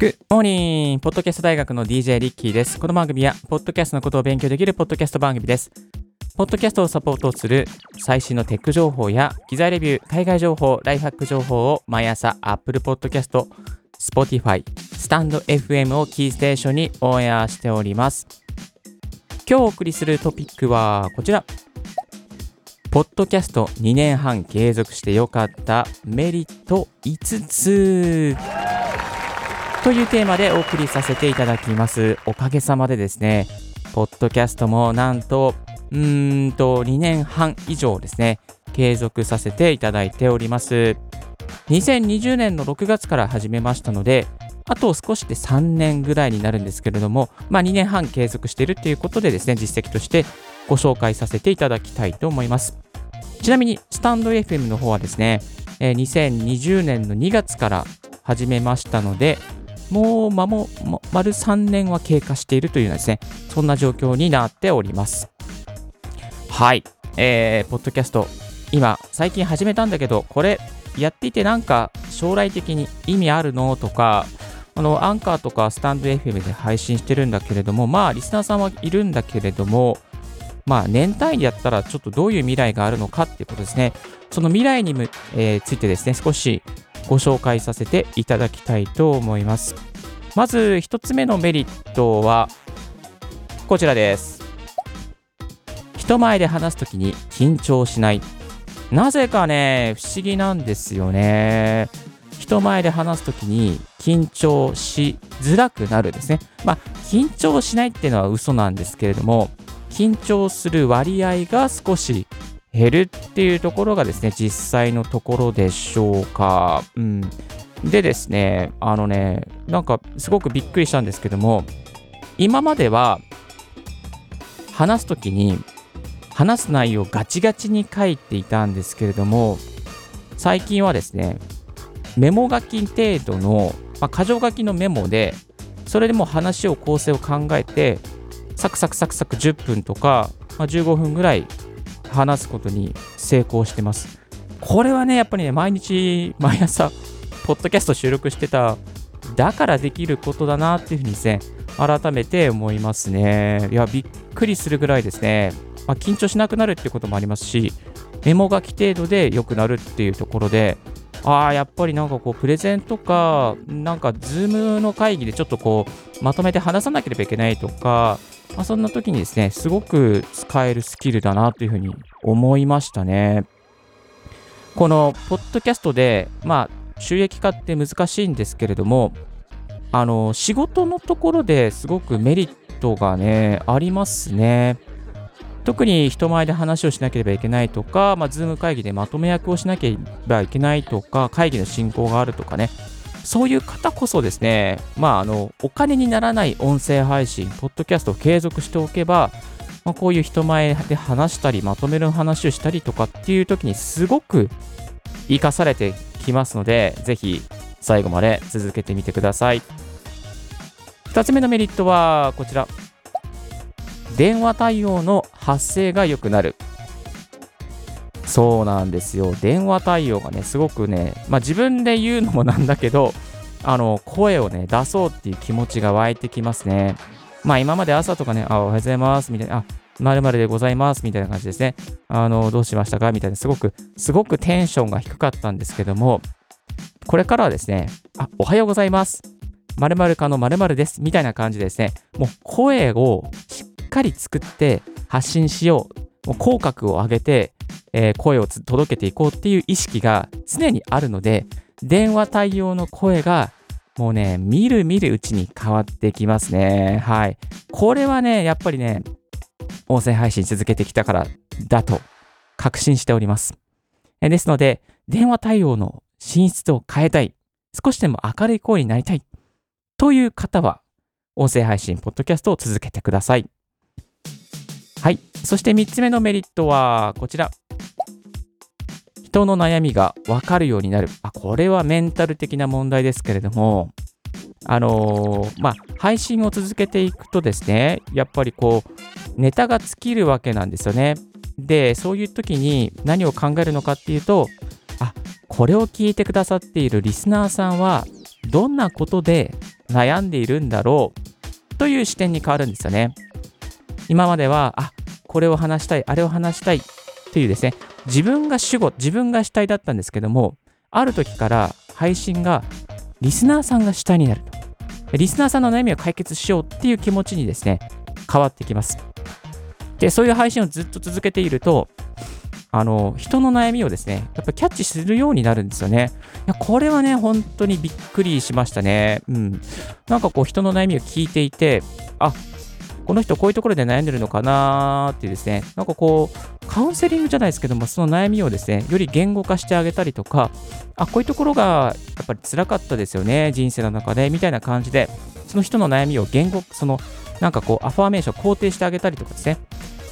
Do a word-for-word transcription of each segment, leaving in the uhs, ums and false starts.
グッモーニングポッドキャスト大学の ディージェー リッキーです。この番組はポッドキャストのことを勉強できるポッドキャスト番組です。ポッドキャストをサポートする最新のテック情報や機材レビュー、海外情報、ライフハック情報を毎朝 Apple Podcast、Spotify、StandFM をキーステーションにオンエアしております。今日お送りするトピックはこちら。ポッドキャストにねんはん継続してよかったメリットいつつというテーマでお送りさせていただきます。おかげさまでですね、ポッドキャストもなんとうーんとにねんはん以上ですね、継続させていただいております。にせんにじゅうねんのろくがつから始めましたので、あと少しでさんねんぐらいになるんですけれども、まあ、にねんはん継続しているということでですね、実績としてご紹介させていただきたいと思います。ちなみにスタンド エフエム の方はですね、にせんにじゅうねんのにがつから始めましたので、もう間も丸さんねんは経過しているというようなですね、そんな状況になっております。はい、えー、ポッドキャスト今最近始めたんだけど、これやっていてなんか将来的に意味あるのとか、あのアンカーとかスタンド エフエム で配信してるんだけれども、まあリスナーさんはいるんだけれども、まあ年単位でやったらちょっとどういう未来があるのかっていうことですね。その未来にむ、えー、ついてですね、少しご紹介させていただきたいと思います。まず一つ目のメリットはこちらです。人前で話すときに緊張しない。なぜかね、不思議なんですよね。人前で話すときに緊張しづらくなるですね。まあ緊張しないっていうのは嘘なんですけれども、緊張する割合が少し減るっていうところがですね、実際のところでしょうか。うん、でですね、あのね、なんかすごくびっくりしたんですけども、今までは話すときに話す内容をガチガチに書いていたんですけれども、最近はですね、メモ書き程度の、まあ、箇条書きのメモで、それでも話を構成を考えて、サクサクサクサクじゅっぷんとか、まあ、じゅうごふんぐらい話すことに成功してます。これはねやっぱりね、毎日毎朝ポッドキャスト収録してただからできることだなっていうふうにですね、改めて思いますね。いやびっくりするぐらいですね、まあ、緊張しなくなるってこともありますし、メモ書き程度で良くなるっていうところで、ああやっぱりなんかこうプレゼンとかなんかズームの会議でちょっとこうまとめて話さなければいけないとか、まあ、そんな時にですね、すごく使えるスキルだなというふうに思いましたね。このポッドキャストで、まあ、収益化って難しいんですけれども、あの仕事のところですごくメリットがねありますね。特に人前で話をしなければいけないとか、まあ、Zoom 会議でまとめ役をしなければいけないとか、会議の進行があるとかね、そういう方こそですね、まあ、あのお金にならない音声配信、ポッドキャストを継続しておけば、まあ、こういう人前で話したり、まとめる話をしたりとかっていう時にすごく生かされてきますので、ぜひ最後まで続けてみてください。ふたつめのメリットはこちら。電話対応の発声が良くなる。そうなんですよ。電話対応がね、すごくね、まあ自分で言うのもなんだけど、あの、声をね、出そうっていう気持ちが湧いてきますね。まあ今まで朝とかね、あ、おはようございます、みたいな、あ、〇〇でございます、みたいな感じですね。あの、どうしましたかみたいな、すごく、すごくテンションが低かったんですけども、これからはですね、あ、おはようございます。〇〇かの〇〇です、みたいな感じでですね、もう声をしっかり作って発信しよう、もう口角を上げて、えー、声を届けていこうっていう意識が常にあるので、電話対応の声がもうね、みるみるうちに変わってきますね。はい。これはね、やっぱりね、音声配信続けてきたからだと確信しております。えですので、電話対応の進出を変えたい、少しでも明るい声になりたいという方は、音声配信、ポッドキャストを続けてください。はい。そしてみっつめのメリットはこちら。人の悩みが分かるようになる。あ、これはメンタル的な問題ですけれども、あのー、まあ、配信を続けていくとですね、やっぱりこう、ネタが尽きるわけなんですよね。で、そういう時に何を考えるのかっていうと、あ、これを聞いてくださっているリスナーさんは、どんなことで悩んでいるんだろうという視点に変わるんですよね。今までは、あ、これを話したい、あれを話したいというですね、自分が主語、自分が主体だったんですけども、ある時から配信がリスナーさんが主体になると。リスナーさんの悩みを解決しようっていう気持ちにですね、変わってきます。で、そういう配信をずっと続けていると、あの、人の悩みをですね、やっぱキャッチするようになるんですよね。いや、これはね、本当にびっくりしましたね。うん。なんかこう、人の悩みを聞いていて、あ、この人こういうところで悩んでるのかなーってですね、なんかこう、カウンセリングじゃないですけども、その悩みをですね、より言語化してあげたりとか、あ、こういうところがやっぱり辛かったですよね、人生の中で、みたいな感じで、その人の悩みを言語、その、なんかこう、アファーメーション、肯定してあげたりとかですね、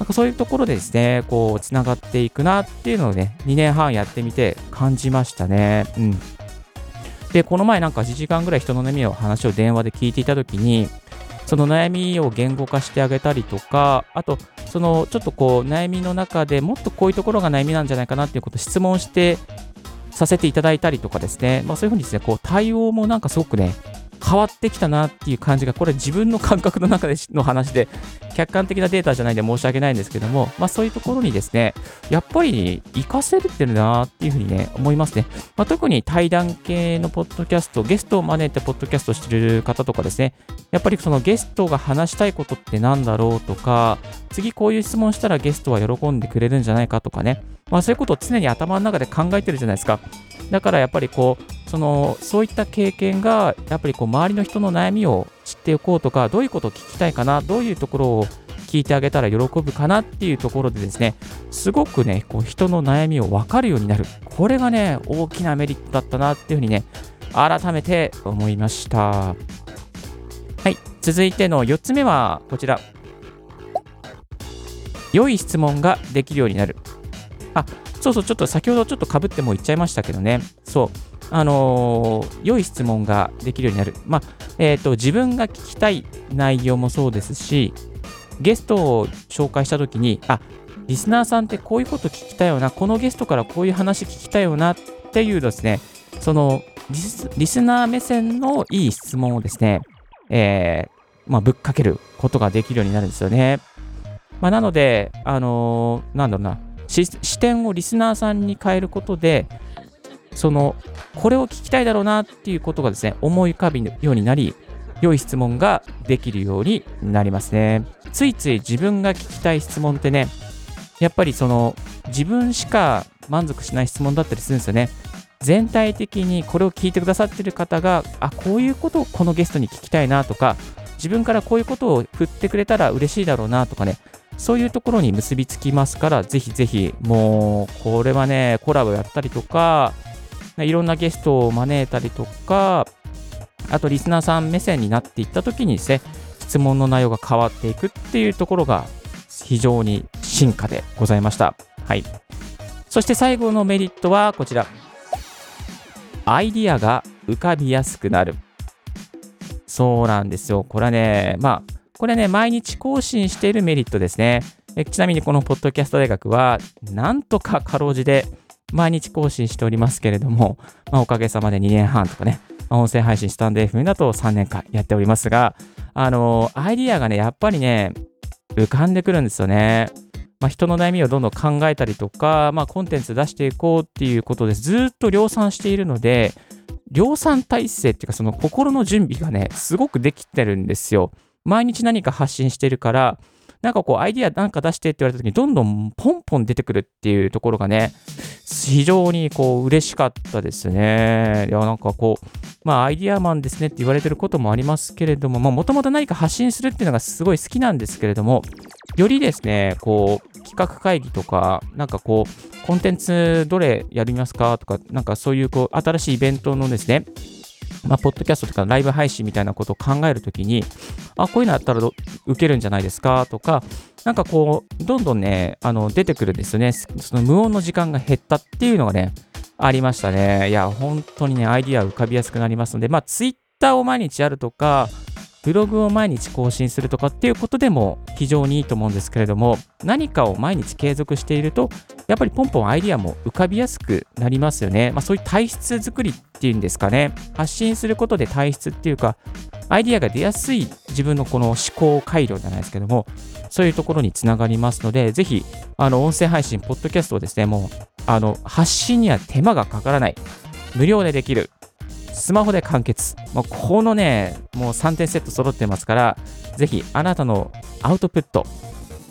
なんかそういうところでですね、こう、つながっていくなっていうのをね、にねんはんやってみて感じましたね。うん。で、この前なんかはちじかんぐらい人の悩みの話を電話で聞いていたときに、その悩みを言語化してあげたりとか、あと、そのちょっとこう、悩みの中でもっとこういうところが悩みなんじゃないかなっていうことを質問してさせていただいたりとかですね、まあそういうふうにですね、こう、対応もなんかすごくね、変わってきたなっていう感じが、これ自分の感覚の中での話で、客観的なデータじゃないんで申し訳ないんですけども、まあそういうところにですね、やっぱり活かせるってるなっていうふうにね、思いますね。まあ特に対談系のポッドキャスト、ゲストを招いてポッドキャストしてる方とかですね、やっぱりそのゲストが話したいことってなんだろうとか、次こういう質問したらゲストは喜んでくれるんじゃないかとかね、まあそういうことを常に頭の中で考えてるじゃないですか。だからやっぱりこう、その、そういった経験が、やっぱりこう、周りの人の悩みを知っておこうとか、どういうことを聞きたいかな、どういうところを聞いてあげたら喜ぶかなっていうところでですね、すごくね、こう、人の悩みを分かるようになる。これがね、大きなメリットだったなっていうふうにね、改めて思いました。はい、続いてのよっつめはこちら。良い質問ができるようになる。あ、そうそう、ちょっと先ほどちょっとかぶってもう言っちゃいましたけどね。そう。あのー、良い質問ができるようになる。まあ、えっと、自分が聞きたい内容もそうですし、ゲストを紹介したときに、あ、リスナーさんってこういうこと聞きたいよな、このゲストからこういう話聞きたいよなっていうですね、そのリス、リスナー目線のいい質問をですね、えー、まあ、ぶっかけることができるようになるんですよね。まあ、なので、あのー、なんだろうな、視点をリスナーさんに変えることで、その、これを聞きたいだろうなっていうことがですね、思い浮かびるようになり、良い質問ができるようになりますね。ついつい自分が聞きたい質問ってね、やっぱりその、自分しか満足しない質問だったりするんですよね。全体的にこれを聞いてくださってる方が、あ、こういうことをこのゲストに聞きたいなとか、自分からこういうことを振ってくれたら嬉しいだろうなとかね、そういうところに結びつきますから、ぜひぜひ、もう、これはね、コラボやったりとか、いろんなゲストを招いたりとか、あとリスナーさん目線になっていったときにですね、質問の内容が変わっていくっていうところが非常に進化でございました。はい。そして最後のメリットはこちら。アイディアが浮かびやすくなる。そうなんですよ。これはね、まあ、これね、毎日更新しているメリットですね。ちなみにこのポッドキャスト大学は、なんとかかろうじで、毎日更新しておりますけれども、まあ、おかげさまでにねんはんとかね、まあ、音声配信スタンド エフエム だとさんねんかんやっておりますが、あのー、アイディアがね、やっぱりね、浮かんでくるんですよね。まあ、人の悩みをどんどん考えたりとか、まあ、コンテンツ出していこうっていうことで、ずっと量産しているので、量産体制っていうか、その心の準備がね、すごくできてるんですよ。毎日何か発信してるから、なんかこうアイディアなんか出してって言われた時にどんどんポンポン出てくるっていうところがね、非常にこう嬉しかったですね。いや、なんかこう、まあアイディアマンですねって言われてることもありますけれども、まあもともと何か発信するっていうのがすごい好きなんですけれども、よりですね、こう企画会議とか、なんかこうコンテンツどれやりますかとか、なんかそういうこう新しいイベントのですね、まあ、ポッドキャストとかライブ配信みたいなことを考えるときに、あ、こういうのあったら受けるんじゃないですかとか、なんかこう、どんどんね、あの出てくるんですよね。その無音の時間が減ったっていうのがね、ありましたね。いや、本当にね、アイディア浮かびやすくなりますので、まあ、ツイッターを毎日やるとか、ブログを毎日更新するとかっていうことでも非常にいいと思うんですけれども、何かを毎日継続しているとやっぱりポンポンアイディアも浮かびやすくなりますよね。まあ、そういう体質作りっていうんですかね、発信することで体質っていうかアイディアが出やすい自分のこの思考回路じゃないですけども、そういうところにつながりますので、ぜひあの音声配信ポッドキャストをですね、もうあの発信には手間がかからない、無料でできる、スマホで完結、もうこのねもうさんてんセット揃ってますから、ぜひあなたのアウトプット、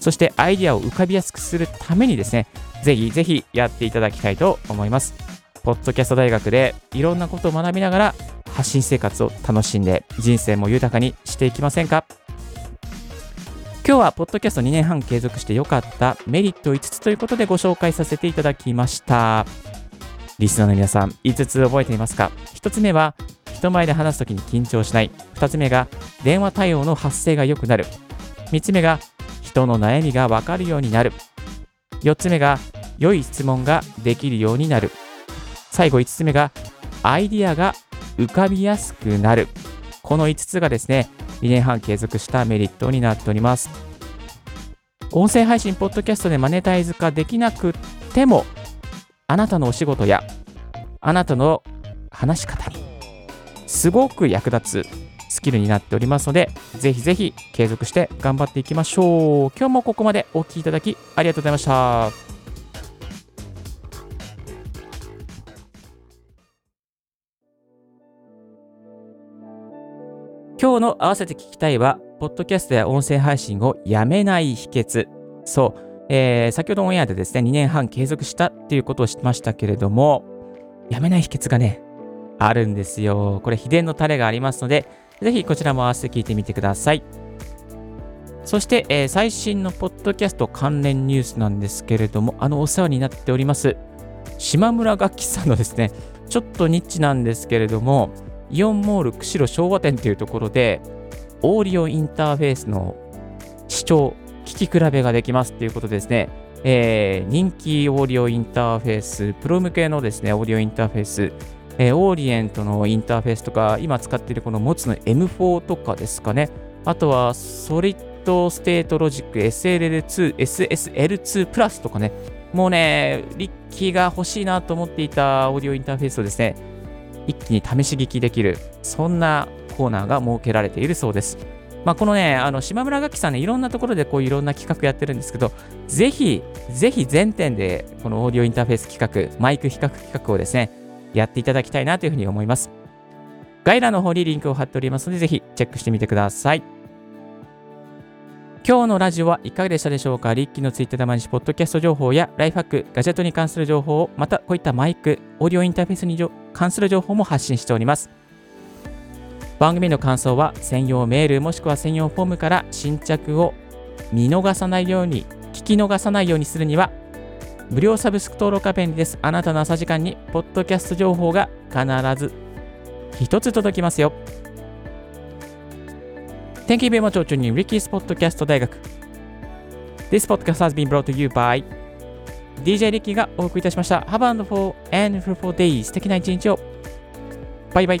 そしてアイディアを浮かびやすくするためにですね、ぜひぜひやっていただきたいと思います。ポッドキャスト大学でいろんなことを学びながら発信生活を楽しんで人生も豊かにしていきませんか。今日はポッドキャストにねんはん継続して良かったメリットいつつということでご紹介させていただきました。リスナーの皆さん、いつつ覚えていますか？ひとつめは人前で話すときに緊張しない。ふたつめが電話対応の発声が良くなる。みっつめが人の悩みが分かるようになる。よっつめが良い質問ができるようになる。最後いつつめがアイディアが浮かびやすくなる。このいつつがですね、にねんはん継続したメリットになっております。音声配信ポッドキャストでマネタイズ化できなくても、あなたのお仕事やあなたの話し方にすごく役立つスキルになっておりますので、ぜひぜひ継続して頑張っていきましょう。今日もここまでお聞きいただきありがとうございました。今日の合わせて聞きたいは、ポッドキャストや音声配信をやめない秘訣。そう、えー、先ほどオンエアでですね、にねんはん継続したっていうことをしましたけれども、やめない秘訣がね、あるんですよ。これ秘伝のタレがありますので、ぜひこちらも合わせて聞いてみてください。そして、えー、最新のポッドキャスト関連ニュースなんですけれども、あのお世話になっております、島村楽器さんのですね、ちょっとニッチなんですけれども、イオンモール釧路昭和店というところでオーディオインターフェースの視聴聞き比べができますということですね、えー、人気オーディオインターフェースプロ向けのですねオーディオインターフェース、えー、オーリエントのインターフェースとか、今使っているこの モツ の エムフォー とかですかね、あとはソリッドステートロジック エスエルエルツー エスエスエルツー プラスとかね、もうねリッキーが欲しいなと思っていたオーディオインターフェースをですね、一気に試し聞きできる、そんなコーナーが設けられているそうです。まあ、このねあの島村楽器さんね、いろんなところでこういろんな企画やってるんですけど、ぜひぜひ全店でこのオーディオインターフェース企画、マイク比較企画をですねやっていただきたいなというふうに思います。概要欄の方にリンクを貼っておりますので、ぜひチェックしてみてください。今日のラジオはいかがでしたでしょうか。リッキーのツイッターで毎日ポッドキャスト情報やライフハック、ガジェットに関する情報を、またこういったマイク、オーディオインターフェースに関する情報も発信しております。番組の感想は専用メールもしくは専用フォームから、新着を見逃さないように、聞き逃さないようにするには無料サブスク登録が便利です。あなたの朝時間にポッドキャスト情報が必ず一つ届きますよ。Thank you very much for tuning in Ricky's Podcast 大学。 This podcast has been brought to you by ディージェー リッキーがお送りいたしました。 Have a wonderful and fruitful day。 素敵な一日を。バイバイ。